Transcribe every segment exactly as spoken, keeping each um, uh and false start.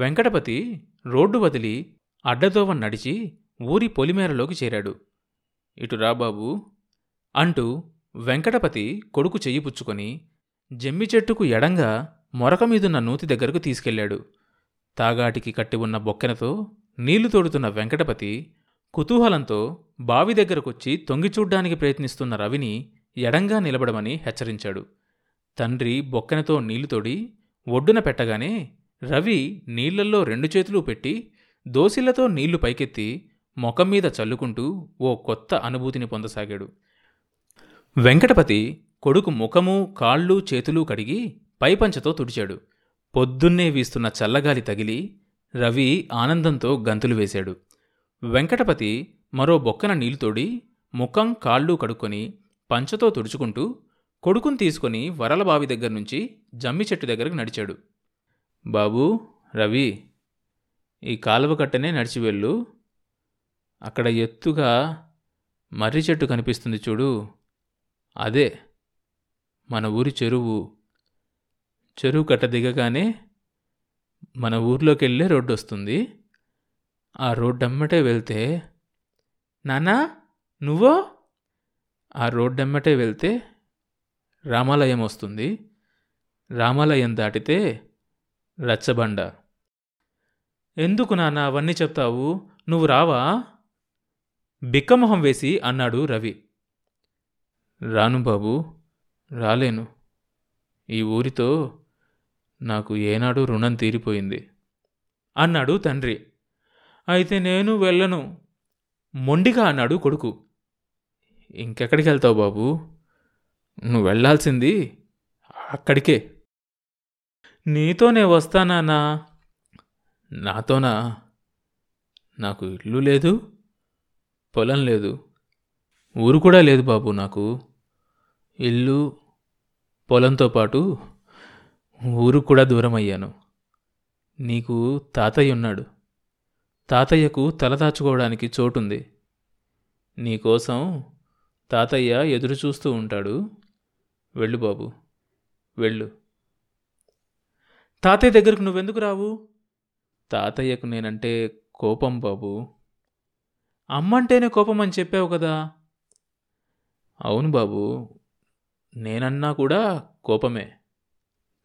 Venkatapati road వదిలి అడ్డదోవ నడిచి ఊరి పొలిమేరలోకి చేరాడు. "ఇటు రాబాబు" అంటూ వెంకటపతి కొడుకు చెయ్యిపుచ్చుకొని జమ్మి చెట్టుకు ఎడంగా మొరకమీదున్న నూతి దగ్గరకు తీసుకెళ్లాడు. తాగాటికి కట్టి ఉన్న బొక్కెనతో నీళ్లు తోడుతున్న వెంకటపతి కుతూహలంతో బావి దగ్గరకొచ్చి తొంగిచూడ్డానికి ప్రయత్నిస్తున్న రవిని ఎడంగా నిలబడమని హెచ్చరించాడు. తండ్రి బొక్కెనతో నీళ్లు తోడి ఒడ్డున పెట్టగానే రవి నీళ్లల్లో రెండు చేతులు పెట్టి దోసిళ్లతో నీళ్లు పైకెత్తి ముఖంమీద చల్లుకుంటూ ఓ కొత్త అనుభూతిని పొందసాగాడు. వెంకటపతి కొడుకు ముఖము, కాళ్ళు, చేతులు కడిగి పైపంచతో తుడిచాడు. పొద్దున్నే వీస్తున్న చల్లగాలి తగిలి రవి ఆనందంతో గంతులు వేశాడు. వెంకటపతి మరో బొక్కన నీళ్లు తోడి ముఖం, కాళ్ళు కడుక్కొని పంచతో తుడుచుకుంటూ కొడుకుని తీసుకుని వరలబావి దగ్గర్నుంచి జమ్మి చెట్టు దగ్గరకు నడిచాడు. "బాబూ రవి, ఈ కాలువ కట్టనే నడిచివెళ్ళు. అక్కడ ఎత్తుగా మర్రి చెట్టు కనిపిస్తుంది చూడు, అదే మన ఊరి చెరువు. చెరువు కట్ట దిగగానే మన ఊర్లోకి వెళ్ళే రోడ్డు వస్తుంది. ఆ రోడ్డమ్మటే వెళ్తే నానా నువ్వో ఆ రోడ్డమ్మటే వెళ్తే రామాలయం వస్తుంది. రామాలయం దాటితే రచ్చబండ." "ఎందుకు నాన్న అవన్నీ చెప్తావు? నువ్వు రావా?" బిక్కమొహం వేసి అన్నాడు రవి. "రాను బాబు, రాలేను. ఈ ఊరితో నాకు ఏనాడు రుణం తీరిపోయింది" అన్నాడు తండ్రి. "అయితే నేను వెళ్ళను" మొండిగా అన్నాడు కొడుకు. "ఇంకెక్కడికి వెళ్తావు బాబు? నువ్వు వెళ్లాల్సింది అక్కడికే." "నీతోనే వస్తానా?" "నాతోనా? నాకు ఇల్లు లేదు, పొలం లేదు, ఊరు కూడా లేదు బాబు. నాకు ఇల్లు, పొలంతో పాటు ఊరు కూడా దూరం అయ్యాను. నీకు తాతయ్య ఉన్నాడు. తాతయ్యకు తలదాచుకోవడానికి చోటుంది. నీకోసం తాతయ్య ఎదురు చూస్తూ ఉంటాడు. వెళ్ళు బాబు, వెళ్ళు." "తాతయ్య దగ్గరకు నువ్వెందుకు రావు?" "తాతయ్యకు నేనంటే కోపం బాబు." "అమ్మంటేనే కోపం అని చెప్పావు కదా." "అవును బాబు, నేనన్నా కూడా కోపమే.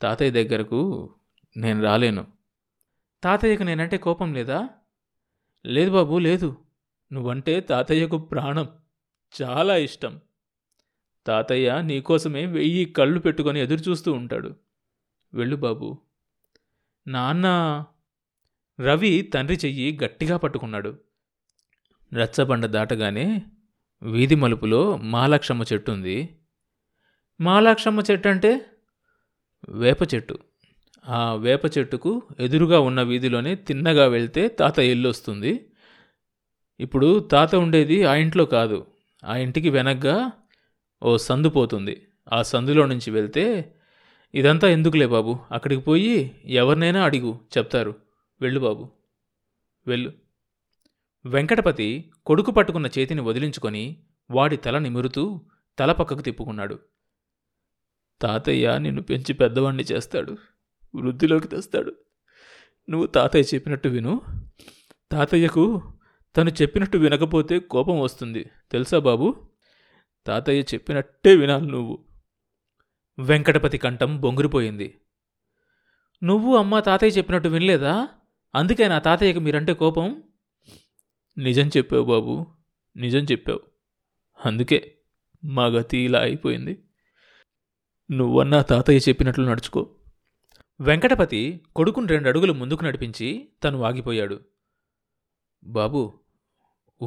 తాతయ్య దగ్గరకు నేను రాలేను." "తాతయ్యకు నేనంటే కోపం లేదా?" "లేదు బాబు, లేదు. నువ్వంటే తాతయ్యకు ప్రాణం, చాలా ఇష్టం. తాతయ్య నీకోసమే వెయ్యి కళ్ళు పెట్టుకొని ఎదురుచూస్తూ ఉంటాడు. వెళ్ళు బాబు." "నాన్న." రవి తండ్రి చెయ్యి గట్టిగా పట్టుకున్నాడు. రచ్చబండ దాటగానే వీధి మలుపులో మహాలక్ష్మ చెట్టుంది. "మహాలక్ష్మ చెట్టు అంటే?" "వేప చెట్టు. ఆ వేప చెట్టుకు ఎదురుగా ఉన్న వీధిలోనే తిన్నగా వెళ్తే తాత ఇల్లు వస్తుంది. ఇప్పుడు తాత ఉండేది ఆ ఇంట్లో కాదు. ఆ ఇంటికి వెనగ్గా ఓ సందు పోతుంది. ఆ సందులో నుంచి వెళ్తే..." "ఇదంతా ఎందుకులే బాబు, అక్కడికి పోయి ఎవరినైనా అడిగు, చెప్తారు. వెళ్ళు బాబు, వెళ్ళు." వెంకటపతి కొడుకు పట్టుకున్న చేతిని వదిలించుకొని వాడి తల నిమురుతూ తల పక్కకు తిప్పుకున్నాడు. "తాతయ్య నిన్ను పెంచి పెద్దవాణ్ణి చేస్తాడు, వృద్ధిలోకి తెస్తాడు. నువ్వు తాతయ్య చెప్పినట్టు విను. తాతయ్యకు తను చెప్పినట్టు వినకపోతే కోపం వస్తుంది, తెలుసా బాబు? తాతయ్య చెప్పినట్టే వినాలి నువ్వు." వెంకటపతి కంఠం బొంగురిపోయింది. "నువ్వు అమ్మ తాతయ్య చెప్పినట్టు వినలేదా? అందుకే నా తాతయ్యకు మీరంటే కోపం." "నిజం చెప్పావు బాబు, నిజం చెప్పావు. అందుకే మా గతి ఇలా అయిపోయింది. నువ్వన్నా తాతయ్య చెప్పినట్లు నడుచుకో." వెంకటపతి కొడుకును రెండు అడుగులు ముందుకు నడిపించి తను ఆగిపోయాడు. "బాబు,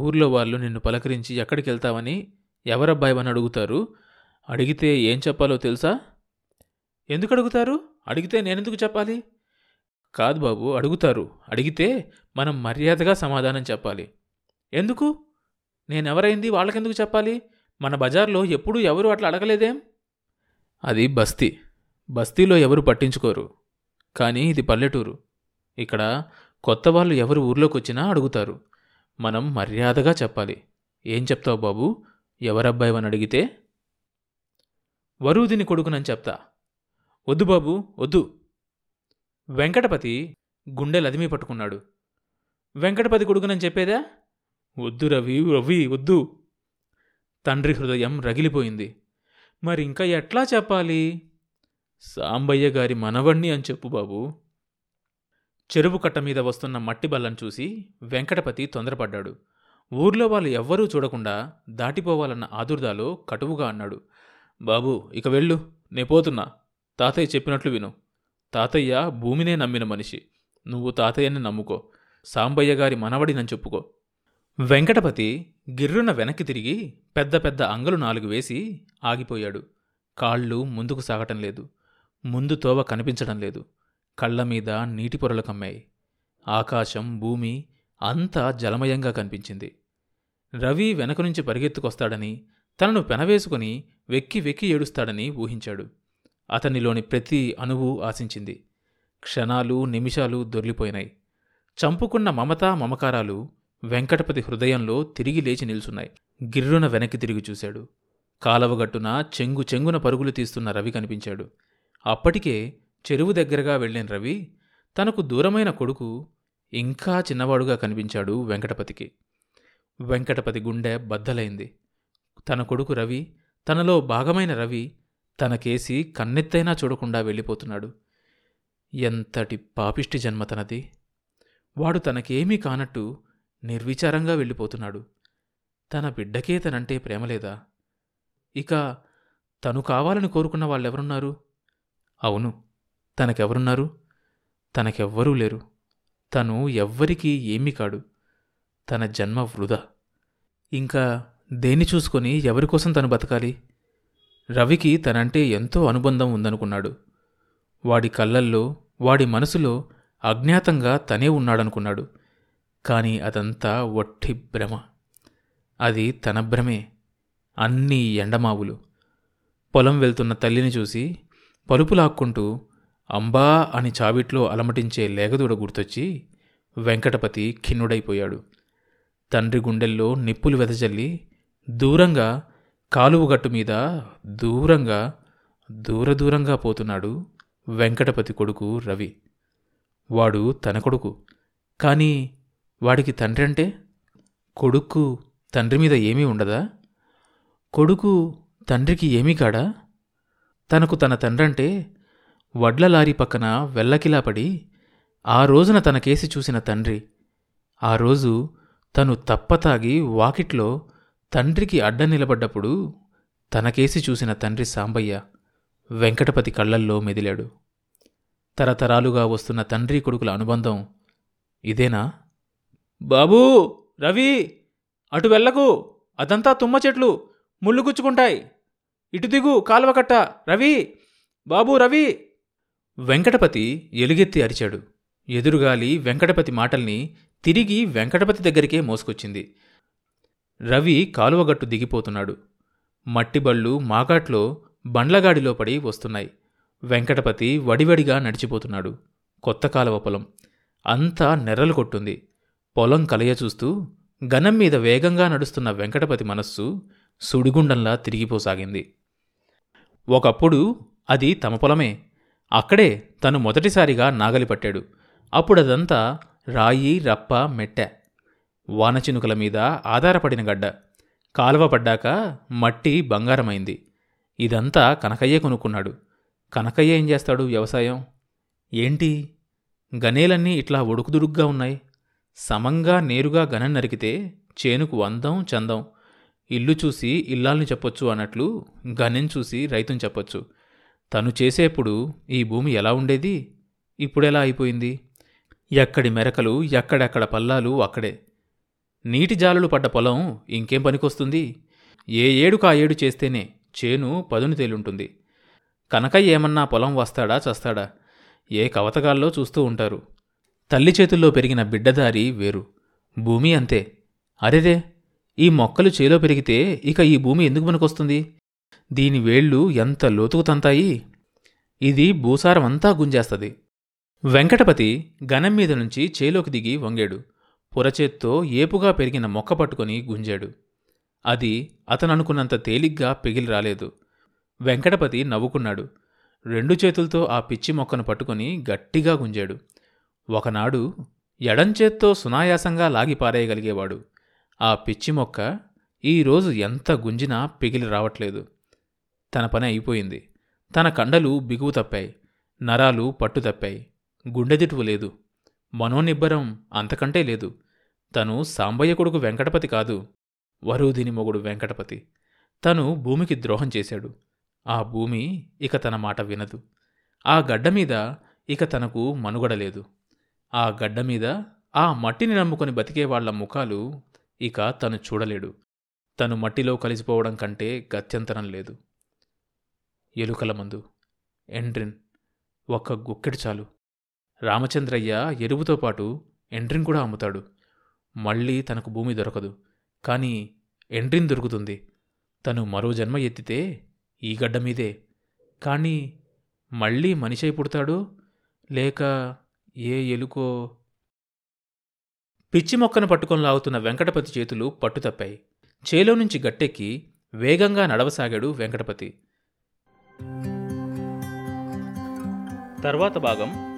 ఊర్లో వాళ్ళు నిన్ను పలకరించి ఎక్కడికి వెళ్తావని, ఎవరబ్బాయివని అడుగుతారు. అడిగితే ఏం చెప్పాలో తెలుసా?" "ఎందుకు అడుగుతారు? అడిగితే నేనెందుకు చెప్పాలి?" "కాదు బాబు, అడుగుతారు. అడిగితే మనం మర్యాదగా సమాధానం చెప్పాలి." "ఎందుకు? నేనెవరైంది వాళ్ళకెందుకు చెప్పాలి? మన బజార్లో ఎప్పుడూ ఎవరు అట్లా అడగలేదేం?" "అది బస్తీ. బస్తీలో ఎవరు పట్టించుకోరు. కానీ ఇది పల్లెటూరు. ఇక్కడ కొత్త వాళ్ళు ఎవరు ఊర్లోకి వచ్చినా అడుగుతారు. మనం మర్యాదగా చెప్పాలి. ఏం చెప్తావు బాబు ఎవరబ్బాయివని అడిగితే?" "వరుదిని కొడుకునని చెప్తా." "వద్దు బాబు, వద్దు." వెంకటపతి గుండెలదిమి పట్టుకున్నాడు. వెంకటపతి కొడుకునని చెప్పేదా? వద్దు రవి, రవి వద్దు. తండ్రి హృదయం రగిలిపోయింది. మరి ఇంకా ఎట్లా చెప్పాలి? సాంబయ్య గారి మనవణ్ణి అని చెప్పు బాబు. చెరువు కట్ట మీద వస్తున్న మట్టి బల్లను చూసి వెంకటపతి తొందరపడ్డాడు. ఊర్లో వాళ్ళు ఎవ్వరూ చూడకుండా దాటిపోవాలన్న ఆదుర్దాలో కటువుగా అన్నాడు, బాబు ఇక వెళ్ళు, నే పోతున్నా. తాతయ్య చెప్పినట్లు విను. తాతయ్య భూమినే నమ్మిన మనిషి, నువ్వు తాతయ్యని నమ్ముకో. సాంబయ్య గారి మనవడినని చెప్పుకో. వెంకటపతి గిర్రున వెనక్కి తిరిగి పెద్ద పెద్ద అంగలు నాలుగు వేసి ఆగిపోయాడు. కాళ్ళు ముందుకు సాగటం లేదు, ముందు తోవ కనిపించడం లేదు. కళ్ళ మీద నీటి పొరలు కమ్మాయి. ఆకాశం, భూమి అంతా జలమయంగా కనిపించింది. రవి వెనక నుంచి పరిగెత్తుకొస్తాడని, తనను పెనవేసుకుని వెక్కి వెక్కి ఏడుస్తాడని ఊహించాడు. అతనిలోని ప్రతి అణువు ఆశించింది. క్షణాలు, నిమిషాలు దొర్లిపోయినాయి. చంపుకున్న మమతా మమకారాలు వెంకటపతి హృదయంలో తిరిగి లేచి నిల్చున్నాయి. గిర్రున వెనక్కి తిరిగి చూశాడు. కాలవగట్టున చెంగు చెంగున పరుగులు తీస్తున్న రవి కనిపించాడు. అప్పటికే చెరువు దగ్గరగా వెళ్లిన రవి, తనకు దూరమైన కొడుకు ఇంకా చిన్నవాడుగా కనిపించాడు వెంకటపతికి. వెంకటపతి గుండె బద్దలైంది. తన కొడుకు రవి, తనలో భాగమైన రవి తనకేసి కన్నెత్తైనా చూడకుండా వెళ్ళిపోతున్నాడు. ఎంతటి పాపిష్టి జన్మ తనది! వాడు తనకేమీ కానట్టు నిర్విచారంగా వెళ్ళిపోతున్నాడు. తన బిడ్డకే తనంటే ప్రేమలేదా? ఇక తను కావాలని కోరుకున్న వాళ్ళెవరున్నారు? అవును, తనకెవరున్నారు? తనకెవ్వరూ లేరు. తను ఎవ్వరికీ ఏమీ కాడు. తన జన్మ వృధా. ఇంకా దేన్ని చూసుకొని ఎవరికోసం తను బతకాలి? రవికి తనంటే ఎంతో అనుబంధం ఉందనుకున్నాడు. వాడి కళ్ళల్లో, వాడి మనసులో అజ్ఞాతంగా తనే ఉన్నాడనుకున్నాడు. కానీ అదంతా వట్టి భ్రమ. అది తన భ్రమే. అన్నీ ఎండమావులు. పొలం వెళ్తున్న తల్లిని చూసి పలుపులాక్కుంటూ అంబా అని చావిట్లో అలమటించే లేగదూడ గుర్తొచ్చి వెంకటపతి ఖిన్నుడైపోయాడు. తండ్రి గుండెల్లో నిప్పులు వెదజల్లి దూరంగా, కాలువగట్టు మీద దూరంగా, దూరదూరంగా పోతున్నాడు వెంకటపతి కొడుకు రవి. వాడు తన కొడుకు, కానీ వాడికి తండ్రి అంటే? కొడుకు తండ్రి మీద ఏమీ ఉండదా? కొడుకు తండ్రికి ఏమీ కాడా? తనకు తన తండ్రంటే వడ్ల లారీ పక్కన వెల్లకిలా పడి ఆ రోజున తనకేసి చూసిన తండ్రి, ఆ రోజు తను తప్పతాగి వాకిట్లో తండ్రికి అడ్డ నిలబడ్డప్పుడు తనకేసి చూసిన తండ్రి సాంబయ్య వెంకటపతి కళ్ళల్లో మెదిలాడు. తరతరాలుగా వస్తున్న తండ్రి కొడుకుల అనుబంధం ఇదేనా? బాబూ, రవి అటు వెళ్ళకు, అదంతా తుమ్మ చెట్లు, ముళ్ళు గుచ్చుకుంటాయి. ఇటు దిగు, కాలువకట్ట. రవి బాబూ, రవి వెంకటపతి ఎలుగెత్తి అరిచాడు. ఎదురుగాలి వెంకటపతి మాటల్ని తిరిగి వెంకటపతి దగ్గరికే మోసుకొచ్చింది. రవి కాలువగట్టు దిగిపోతున్నాడు. మట్టిబళ్ళు మాగాట్లో బండ్లగాడిలో పడి వస్తున్నాయి. వెంకటపతి వడివడిగా నడిచిపోతున్నాడు. కొత్త కాలువ పొలం అంతా నెర్రలు కొట్టుంది. పొలం కలయ చూస్తూ గనం మీద వేగంగా నడుస్తున్న వెంకటపతి మనస్సు సుడిగుండంలా తిరిగిపోసాగింది. ఒకప్పుడు అది తమ పొలమే. అక్కడే తను మొదటిసారిగా నాగలి పట్టాడు. అప్పుడదంతా రాయి, రప్ప, మెట్టె, వానచినుకల మీద ఆధారపడిన గడ్డ. కాలువ పడ్డాక మట్టి బంగారమైంది. ఇదంతా కనకయ్యే కొనుక్కున్నాడు. కనకయ్య ఏం చేస్తాడు? వ్యవసాయం. ఏంటి గనేలన్నీ ఇట్లా ఒడుకుదుడుగ్గా ఉన్నాయి. సమంగా నేరుగా గనం నరికితే చేనుకు అందం చందం. ఇల్లు చూసి ఇల్లాల్ని చెప్పొచ్చు అన్నట్లు గనం చూసి రైతుని చెప్పొచ్చు. తను చేసేప్పుడు ఈ భూమి ఎలా ఉండేది? ఇప్పుడెలా అయిపోయింది? ఎక్కడి మెరకలు, ఎక్కడెక్కడ పల్లాలు అక్కడే. నీటి జాలులు పడ్డ పొలం ఇంకేం పనికొస్తుంది? ఏ ఏడుకు ఆ ఏడు చేస్తేనే చేను పదును తేలుంటుంది. కనకయ్య ఏమన్నా పొలం వస్తాడా చస్తాడా? ఏ కవతగాల్లో చూస్తూ ఉంటారు. తల్లి చేతుల్లో పెరిగిన బిడ్డదారి వేరు, భూమి అంతే. అరేదే, ఈ మొక్కలు చేలో పెరిగితే ఇక ఈ భూమి ఎందుకు పనికొస్తుంది? దీని వేళ్ళు ఎంత లోతుకు తంతాయి, ఇది భూసారమంతా గుంజేస్తుంది. వెంకటపతి గనం మీద నుంచి చేలోకి దిగి వంగాడు. పురచేత్తో ఏపుగా పెరిగిన మొక్క పట్టుకొని గుంజాడు. అది అతననుకున్నంత తేలిగ్గా పిగిలి రాలేదు. వెంకటపతి నవ్వుకున్నాడు. రెండు చేతులతో ఆ పిచ్చి మొక్కను పట్టుకొని గట్టిగా గుంజాడు. ఒకనాడు ఎడంచేత్తో సునాయాసంగా లాగిపారేయగలిగేవాడు. ఆ పిచ్చి మొక్క ఈరోజు ఎంత గుంజినా పిగిలి రావట్లేదు. తన పని అయిపోయింది. తన కండలు బిగువు తప్పాయి, నరాలు పట్టు తప్పాయి, గుండెదిటువు లేదు, మనోనిబ్బరం అంతకంటే లేదు. తను సాంబయ్య కొడుకు వెంకటపతి కాదు, వరూధిని మొగుడు వెంకటపతి. తను భూమికి ద్రోహం చేశాడు. ఆ భూమి ఇక తన మాట వినదు. ఆ గడ్డమీద ఇక తనకు మనుగడలేదు. ఆ గడ్డమీద ఆ మట్టిని నమ్ముకొని బతికేవాళ్ల ముఖాలు ఇక తను చూడలేడు. తను మట్టిలో కలిసిపోవడం కంటే గత్యంతరం లేదు. ఎలుకల మందు ఎండ్రిన్ ఒక్క గుక్కెడు చాలు. రామచంద్రయ్య ఎరువుతో పాటు ఎండ్రిన్ కూడా అమ్ముతాడు. మళ్ళీ తనకు భూమి దొరకదు, కానీ ఎండ్రిన్ దొరుకుతుంది. తను మరో జన్మ ఎత్తితే ఈ గడ్డ మీదే. కానీ మళ్ళీ మనిషై పుడతాడు, లేక ఏ ఎలుకో. పిచ్చి మొక్కను పట్టుకొని లాగుతున్న వెంకటపతి చేతులు పట్టుతప్పాయి. చేలో నుంచి గట్టెక్కి వేగంగా నడవసాగాడు వెంకటపతి. తర్వాత భాగం